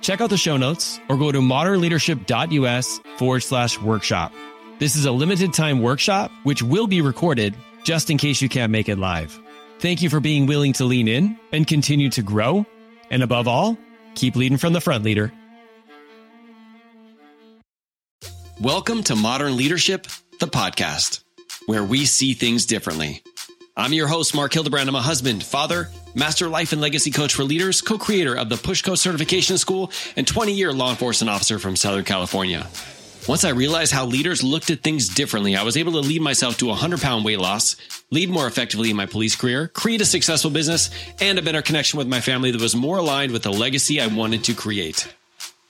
Check out the show notes or go to modernleadership.us/workshop. This is a limited time workshop, which will be recorded just in case you can't make it live. Thank you for being willing to lean in and continue to grow. And above all, keep leading from the front, leader. Welcome to Modern Leadership, the podcast, where we see things differently. I'm your host, Mark Hildebrand. I'm a husband, father, master life and legacy coach for leaders, co-creator of the Pushco certification school, and 20-year law enforcement officer from Southern California. Once I realized how leaders looked at things differently, I was able to lead myself to a 100-pound weight loss, lead more effectively in my police career, create a successful business, and a better connection with my family that was more aligned with the legacy I wanted to create.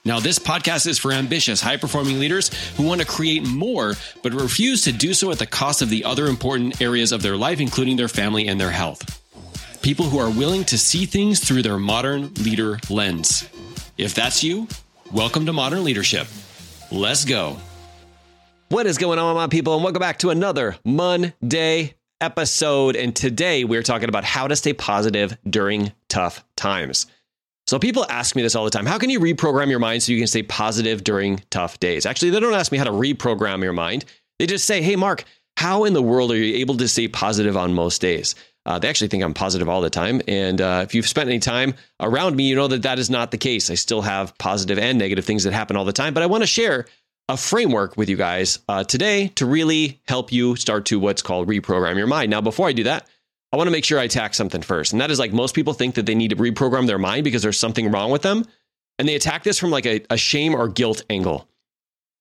Now, this podcast is for ambitious, high-performing leaders who want to create more, but refuse to do so at the cost of the other important areas of their life, including their family and their health. People who are willing to see things through their modern leader lens. If that's you, welcome to Modern Leadership. Let's go. What is going on, my people? And welcome back to another Monday episode. And today we're talking about how to stay positive during tough times. So people ask me this all the time. How can you reprogram your mind so you can stay positive during tough days? Actually, they don't ask me how to reprogram your mind. They just say, hey, Mark, how in the world are you able to stay positive on most days? They actually think I'm positive all the time. And if you've spent any time around me, you know that that is not the case. I still have positive and negative things that happen all the time. But I want to share a framework with you guys today to really help you start to what's called reprogram your mind. Now, before I do that, I want to make sure I attack something first. And that is, like, most people think that they need to reprogram their mind because there's something wrong with them. And they attack this from like a shame or guilt angle.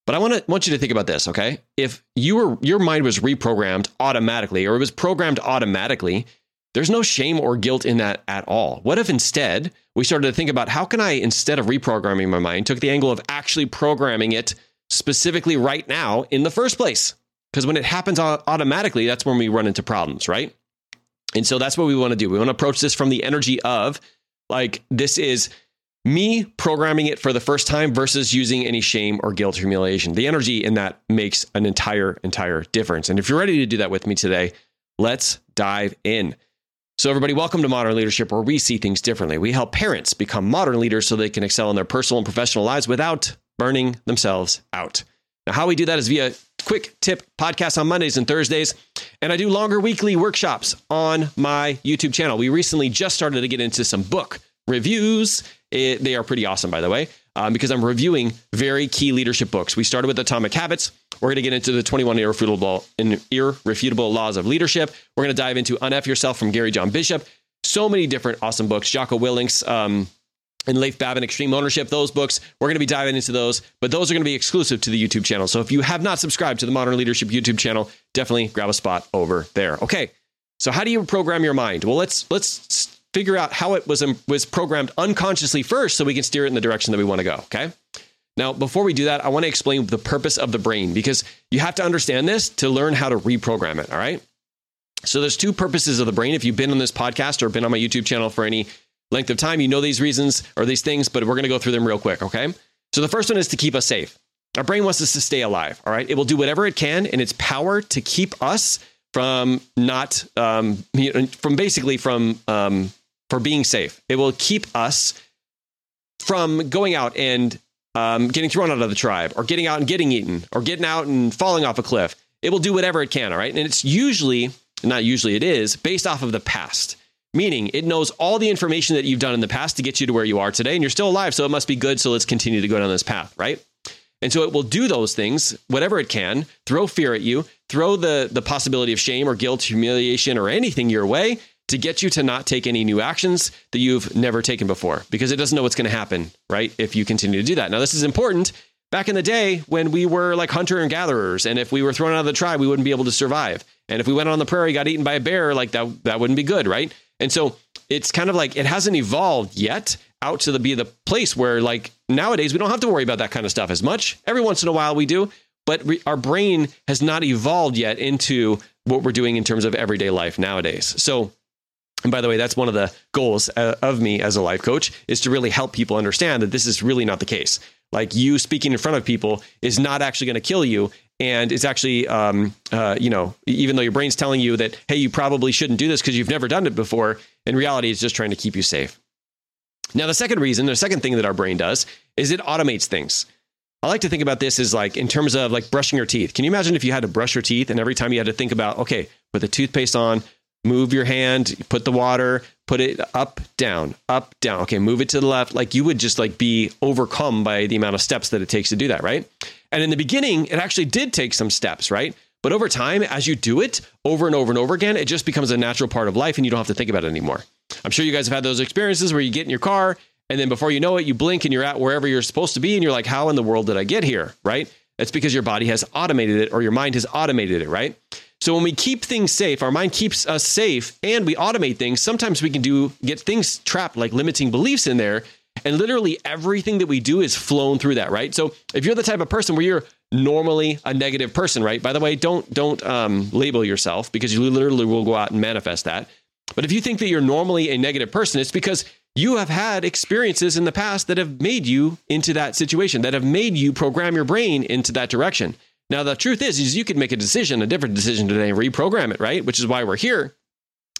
But I want you to think about this, okay? If your mind was reprogrammed automatically, or it was programmed automatically, there's no shame or guilt in that at all. What if instead we started to think about how can I, instead of reprogramming my mind, took the angle of actually programming it specifically right now in the first place? Because when it happens automatically, that's when we run into problems, right? And so that's what we want to do. We want to approach this from the energy of, like, this is me programming it for the first time versus using any shame or guilt or humiliation. The energy in that makes an entire difference. And if you're ready to do that with me today, let's dive in. So everybody, welcome to Modern Leadership, where we see things differently. We help parents become modern leaders so they can excel in their personal and professional lives without burning themselves out. Now, how we do that is via quick tip podcasts on Mondays and Thursdays. And I do longer weekly workshops on my YouTube channel. We recently just started to get into some book reviews. They are pretty awesome, by the way, because I'm reviewing very key leadership books. We started with Atomic Habits. We're going to get into the 21 Irrefutable Laws of Leadership. We're going to dive into Unfuck Yourself from Gary John Bishop. So many different awesome books. Jocko Willink's and Leif Babin, Extreme Ownership, those books. We're going to be diving into those, but those are going to be exclusive to the YouTube channel. So if you have not subscribed to the Modern Leadership YouTube channel, definitely grab a spot over there. Okay, so how do you program your mind? Well, let's figure out how it was programmed unconsciously first so we can steer it in the direction that we want to go, okay? Now, before we do that, I want to explain the purpose of the brain, because you have to understand this to learn how to reprogram it, all right? So there's two purposes of the brain. If you've been on this podcast or been on my YouTube channel for any length of time, you know these reasons or these things, but we're going to go through them real quick, okay? So the first one is to keep us safe. Our brain wants us to stay alive, all right? It will do whatever it can in its power to keep us from not, for being safe. It will keep us from going out and getting thrown out of the tribe, or getting out and getting eaten, or getting out and falling off a cliff. It will do whatever it can. All right. And it's it is based off of the past, meaning it knows all the information that you've done in the past to get you to where you are today. And you're still alive, so it must be good. So let's continue to go down this path. Right. And so it will do those things, whatever it can, throw fear at you, throw the possibility of shame or guilt, humiliation, or anything your way, to get you to not take any new actions that you've never taken before, because it doesn't know what's going to happen, right? If you continue to do that. Now, this is important. Back in the day when we were like hunter and gatherers, and if we were thrown out of the tribe, we wouldn't be able to survive. And if we went on the prairie, got eaten by a bear, like that wouldn't be good, right? And so it's kind of like, it hasn't evolved yet out to be the place where, like, nowadays, we don't have to worry about that kind of stuff as much. Every once in a while we do, but our brain has not evolved yet into what we're doing in terms of everyday life nowadays. So, and by the way, that's one of the goals of me as a life coach, is to really help people understand that this is really not the case. Like, you speaking in front of people is not actually going to kill you. And it's actually, even though your brain's telling you that, hey, you probably shouldn't do this because you've never done it before, in reality, it's just trying to keep you safe. Now, the second thing that our brain does is it automates things. I like to think about this as like in terms of like brushing your teeth. Can you imagine if you had to brush your teeth and every time you had to think about, okay, put the toothpaste on, move your hand, put the water, put it up, down. Okay, move it to the left. Like, you would just like be overcome by the amount of steps that it takes to do that, right? And in the beginning, it actually did take some steps, right? But over time, as you do it over and over and over again, it just becomes a natural part of life and you don't have to think about it anymore. I'm sure you guys have had those experiences where you get in your car and then before you know it, you blink and you're at wherever you're supposed to be. And you're like, how in the world did I get here? Right? That's because your body has automated it, or your mind has automated it, right? So when we keep things safe, our mind keeps us safe and we automate things. Sometimes we can get things trapped, like limiting beliefs in there. And literally everything that we do is flown through that, right? So if you're the type of person where you're normally a negative person, right? By the way, don't label yourself, because you literally will go out and manifest that. But if you think that you're normally a negative person, it's because you have had experiences in the past that have made you into that situation, that have made you program your brain into that direction. Now, the truth is you could make a different decision today, and reprogram it, right? Which is why we're here.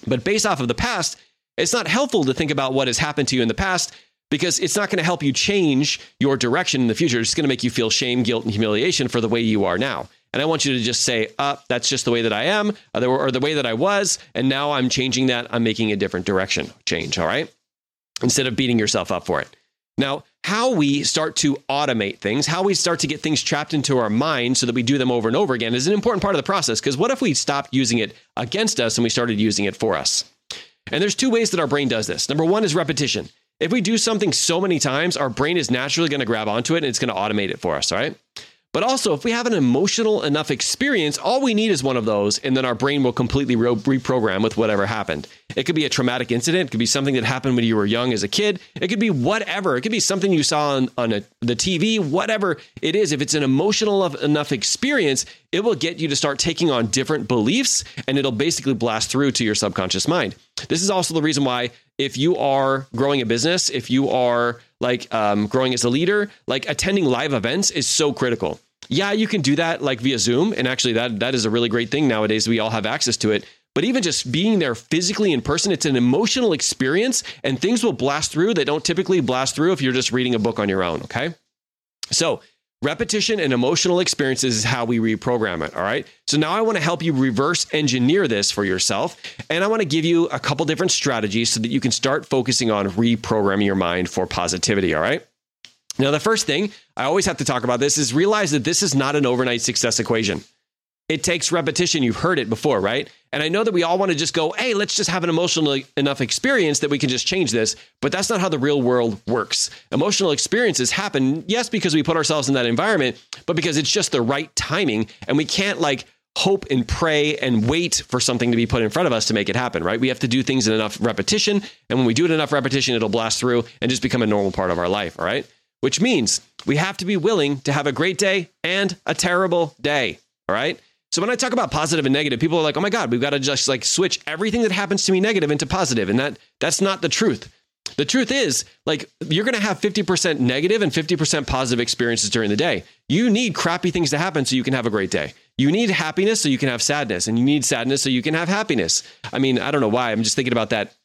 But based off of the past, it's not helpful to think about what has happened to you in the past, because it's not going to help you change your direction in the future. It's going to make you feel shame, guilt, and humiliation for the way you are now. And I want you to just say, that's just the way that I am, or the way that I was. And now I'm changing that. I'm making a different direction change. All right. Instead of beating yourself up for it. Now, how we start to automate things, how we start to get things trapped into our mind so that we do them over and over again, is an important part of the process. Because what if we stopped using it against us and we started using it for us? And there's two ways that our brain does this. Number one is repetition. If we do something so many times, our brain is naturally going to grab onto it and it's going to automate it for us. All right. But also, if we have an emotional enough experience, all we need is one of those, and then our brain will completely reprogram with whatever happened. It could be a traumatic incident. It could be something that happened when you were young as a kid. It could be whatever. It could be something you saw on the TV, whatever it is. If it's an emotional enough experience, it will get you to start taking on different beliefs, and it'll basically blast through to your subconscious mind. This is also the reason why, if you are growing a business, if you are growing as a leader, like attending live events is so critical. Yeah, you can do that like via Zoom. And actually that is a really great thing nowadays. We all have access to it, but even just being there physically in person, it's an emotional experience, and things will blast through that don't typically blast through if you're just reading a book on your own. Okay. So repetition and emotional experiences is how we reprogram it. All right. So now I want to help you reverse engineer this for yourself. And I want to give you a couple different strategies so that you can start focusing on reprogramming your mind for positivity. All right. Now, the first thing I always have to talk about this is realize that this is not an overnight success equation. It takes repetition. You've heard it before, right? And I know that we all want to just go, hey, let's just have an emotional enough experience that we can just change this. But that's not how the real world works. Emotional experiences happen, yes, because we put ourselves in that environment, but because it's just the right timing. And we can't like hope and pray and wait for something to be put in front of us to make it happen, right? We have to do things in enough repetition. And when we do it enough repetition, it'll blast through and just become a normal part of our life, all right? Which means we have to be willing to have a great day and a terrible day. All right. So when I talk about positive and negative, people are like, oh my God, we've got to just like switch everything that happens to me negative into positive. And that's not the truth. The truth is, like, you're going to have 50% negative and 50% positive experiences during the day. You need crappy things to happen so you can have a great day. You need happiness so you can have sadness, and you need sadness so you can have happiness. I mean, I don't know why. I'm just thinking about that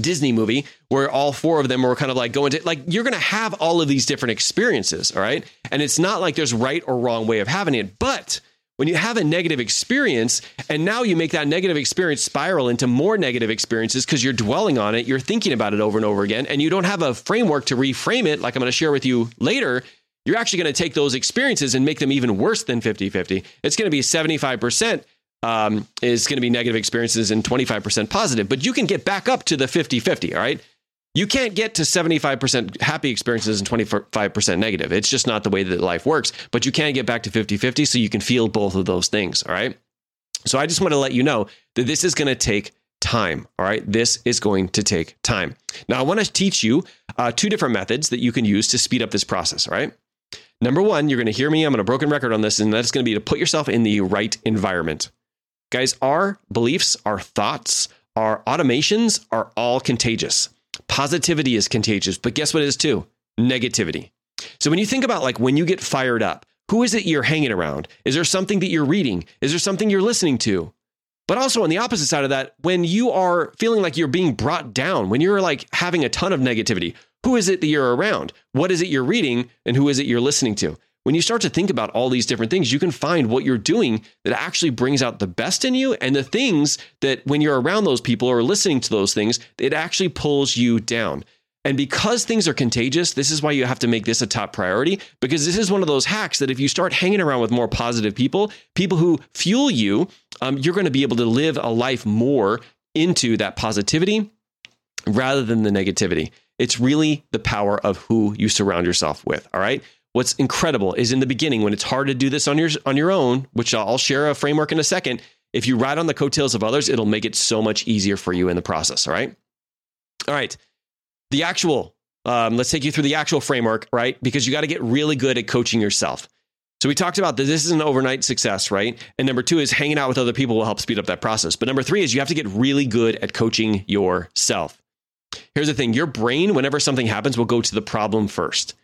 Disney movie where all four of them were kind of like going to, like, you're going to have all of these different experiences. All right. And it's not like there's right or wrong way of having it. But when you have a negative experience and now you make that negative experience spiral into more negative experiences because you're dwelling on it, you're thinking about it over and over again, and you don't have a framework to reframe it, like I'm going to share with you later, you're actually going to take those experiences and make them even worse than 50-50. It's going to be 75%. Is going to be negative experiences and 25% positive, but you can get back up to the 50-50. All right. You can't get to 75% happy experiences and 25% negative. It's just not the way that life works, but you can get back to 50-50 so you can feel both of those things. All right. So I just want to let you know that this is going to take time. All right. This is going to take time. Now, I want to teach you two different methods that you can use to speed up this process. All right. Number one, you're going to hear me. I'm on a broken record on this, and that's going to be to put yourself in the right environment. Guys, our beliefs, our thoughts, our automations are all contagious. Positivity is contagious, but guess what it is too? Negativity. So when you think about like when you get fired up, who is it you're hanging around? Is there something that you're reading? Is there something you're listening to? But also on the opposite side of that, when you are feeling like you're being brought down, when you're like having a ton of negativity, who is it that you're around? What is it you're reading? And who is it you're listening to? When you start to think about all these different things, you can find what you're doing that actually brings out the best in you, and the things that when you're around those people or listening to those things, it actually pulls you down. And because things are contagious, this is why you have to make this a top priority, because this is one of those hacks that if you start hanging around with more positive people, people who fuel you, you're going to be able to live a life more into that positivity rather than the negativity. It's really the power of who you surround yourself with. All right. What's incredible is in the beginning, when it's hard to do this on your own, which I'll share a framework in a second. If you ride on the coattails of others, it'll make it so much easier for you in the process. All right. All right. The actual, let's take you through the actual framework, right? Because you got to get really good at coaching yourself. So we talked about that this is an overnight success, right? And number two is hanging out with other people will help speed up that process. But number three is you have to get really good at coaching yourself. Here's the thing. Your brain, whenever something happens, will go to the problem first.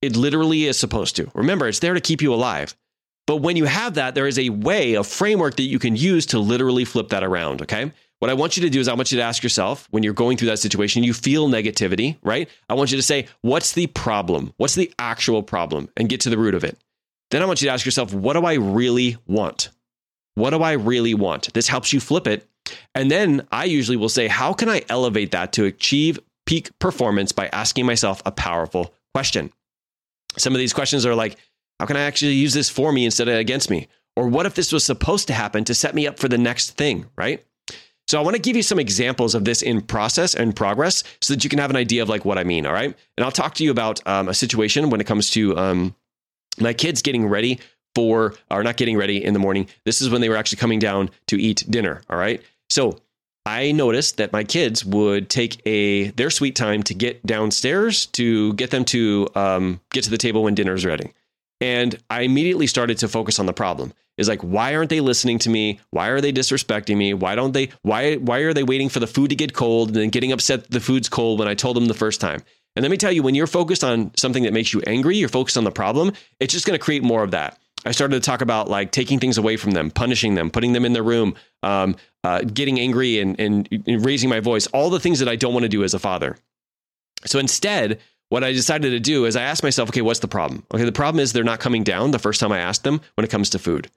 It literally is supposed to. Remember, it's there to keep you alive. But when you have that, there is a way, a framework that you can use to literally flip that around, okay? What I want you to do is I want you to ask yourself when you're going through that situation, you feel negativity, right? I want you to say, what's the problem? What's the actual problem? And get to the root of it. Then I want you to ask yourself, what do I really want? What do I really want? This helps you flip it. And then I usually will say, how can I elevate that to achieve peak performance by asking myself a powerful question? Some of these questions are like, how can I actually use this for me instead of against me? Or what if this was supposed to happen to set me up for the next thing, right? So I want to give you some examples of this in process and progress so that you can have an idea of like what I mean, all right? And I'll talk to you about a situation when it comes to my kids getting ready for, or not getting ready in the morning. This is when they were actually coming down to eat dinner, all right? So I noticed that my kids would take their sweet time to get downstairs to get them to get to the table when dinner's ready. And I immediately started to focus on the problem. It's like, why aren't they listening to me? Why are they disrespecting me? Why are they waiting for the food to get cold and then getting upset that the food's cold when I told them the first time? And let me tell you, when you're focused on something that makes you angry, you're focused on the problem, it's just going to create more of that. I started to talk about like taking things away from them, punishing them, putting them in their room, getting angry and raising my voice, all the things that I don't want to do as a father. So instead, what I decided to do is I asked myself, okay, what's the problem? Okay, the problem is they're not coming down the first time I asked them when it comes to food.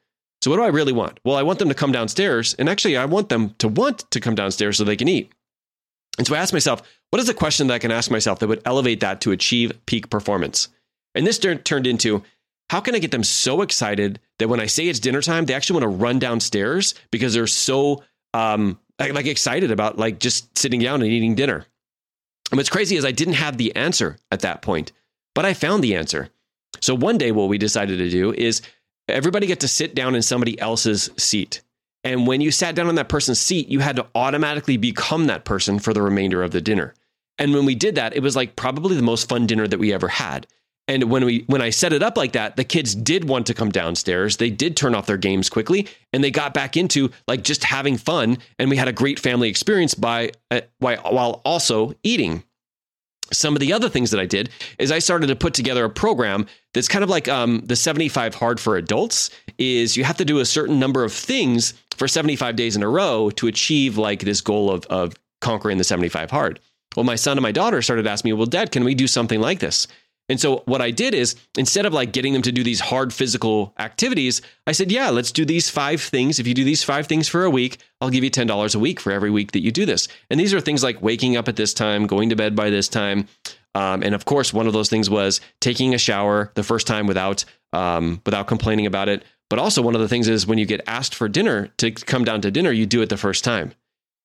So what do I really want? Well, I want them to come downstairs, and actually I want them to come downstairs so they can eat. And so I asked myself, what is the question that I can ask myself that would elevate that to achieve peak performance? And this turned into, how can I get them so excited that when I say it's dinner time, they actually want to run downstairs because they're so excited about like just sitting down and eating dinner? And what's crazy is I didn't have the answer at that point, but I found the answer. So one day what we decided to do is everybody get to sit down in somebody else's seat. And when you sat down on that person's seat, you had to automatically become that person for the remainder of the dinner. And when we did that, it was like probably the most fun dinner that we ever had. And when I set it up like that, the kids did want to come downstairs. They did turn off their games quickly, and they got back into like just having fun. And we had a great family experience while also eating. Some of the other things that I did is I started to put together a program that's kind of like the 75 hard for adults. Is you have to do a certain number of things for 75 days in a row to achieve like this goal of conquering the 75 hard. Well, my son and my daughter started asking me, well, Dad, can we do something like this? And so what I did is instead of like getting them to do these hard physical activities, I said, yeah, let's do these 5 things. If you do these 5 things for a week, I'll give you $10 a week for every week that you do this. And these are things like waking up at this time, going to bed by this time. And of course, one of those things was taking a shower the first time without complaining about it. But also one of the things is when you get asked for dinner to come down to dinner, you do it the first time.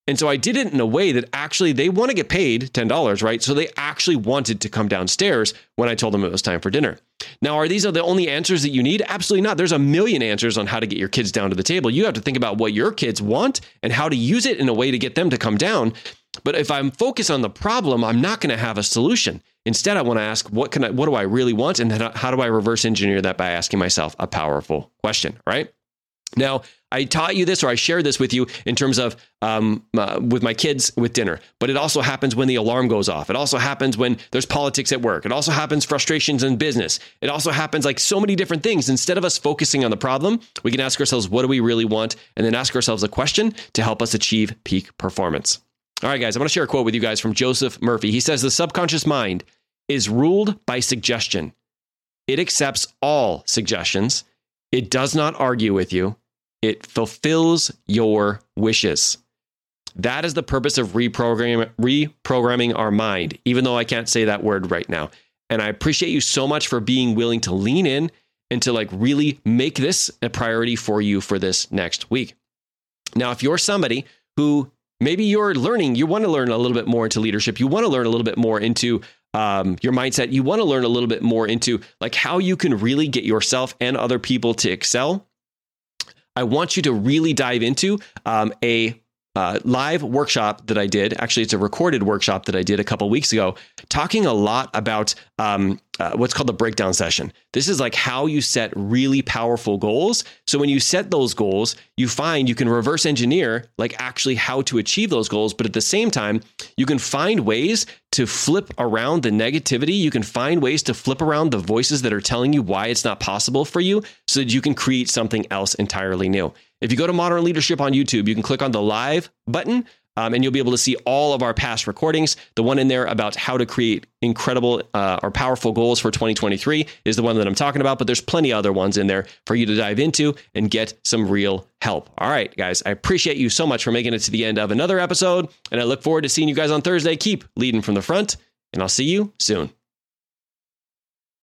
And so I did it in a way that actually they want to get paid $10, right? So they actually wanted to come downstairs when I told them it was time for dinner. Now, are these the only answers that you need? Absolutely not. There's a million answers on how to get your kids down to the table. You have to think about what your kids want and how to use it in a way to get them to come down. But if I'm focused on the problem, I'm not going to have a solution. Instead, I want to ask, what do I really want? And then how do I reverse engineer that by asking myself a powerful question, right? Now, I taught you this, or I shared this with you in terms of with my kids with dinner, but it also happens when the alarm goes off. It also happens when there's politics at work. It also happens frustrations in business. It also happens like so many different things. Instead of us focusing on the problem, we can ask ourselves, what do we really want? And then ask ourselves a question to help us achieve peak performance. All right, guys, I want to share a quote with you guys from Joseph Murphy. He says, the subconscious mind is ruled by suggestion. It accepts all suggestions. It does not argue with you. It fulfills your wishes. That is the purpose of reprogramming our mind, even though I can't say that word right now. And I appreciate you so much for being willing to lean in and to like really make this a priority for you for this next week. Now, if you're somebody who maybe you're learning, you want to learn a little bit more into leadership, you want to learn a little bit more into your mindset, you want to learn a little bit more into like how you can really get yourself and other people to excel, I want you to really dive into a live workshop that I did. Actually, it's a recorded workshop that I did a couple weeks ago, talking a lot about what's called the breakdown session. This is like how you set really powerful goals. So when you set those goals, you find you can reverse engineer like actually how to achieve those goals. But at the same time, you can find ways to flip around the negativity. You can find ways to flip around the voices that are telling you why it's not possible for you so that you can create something else entirely new. If you go to Modern Leadership on YouTube, you can click on the live button and you'll be able to see all of our past recordings. The one in there about how to create incredible or powerful goals for 2023 is the one that I'm talking about. But there's plenty of other ones in there for you to dive into and get some real help. All right, guys, I appreciate you so much for making it to the end of another episode. And I look forward to seeing you guys on Thursday. Keep leading from the front, and I'll see you soon.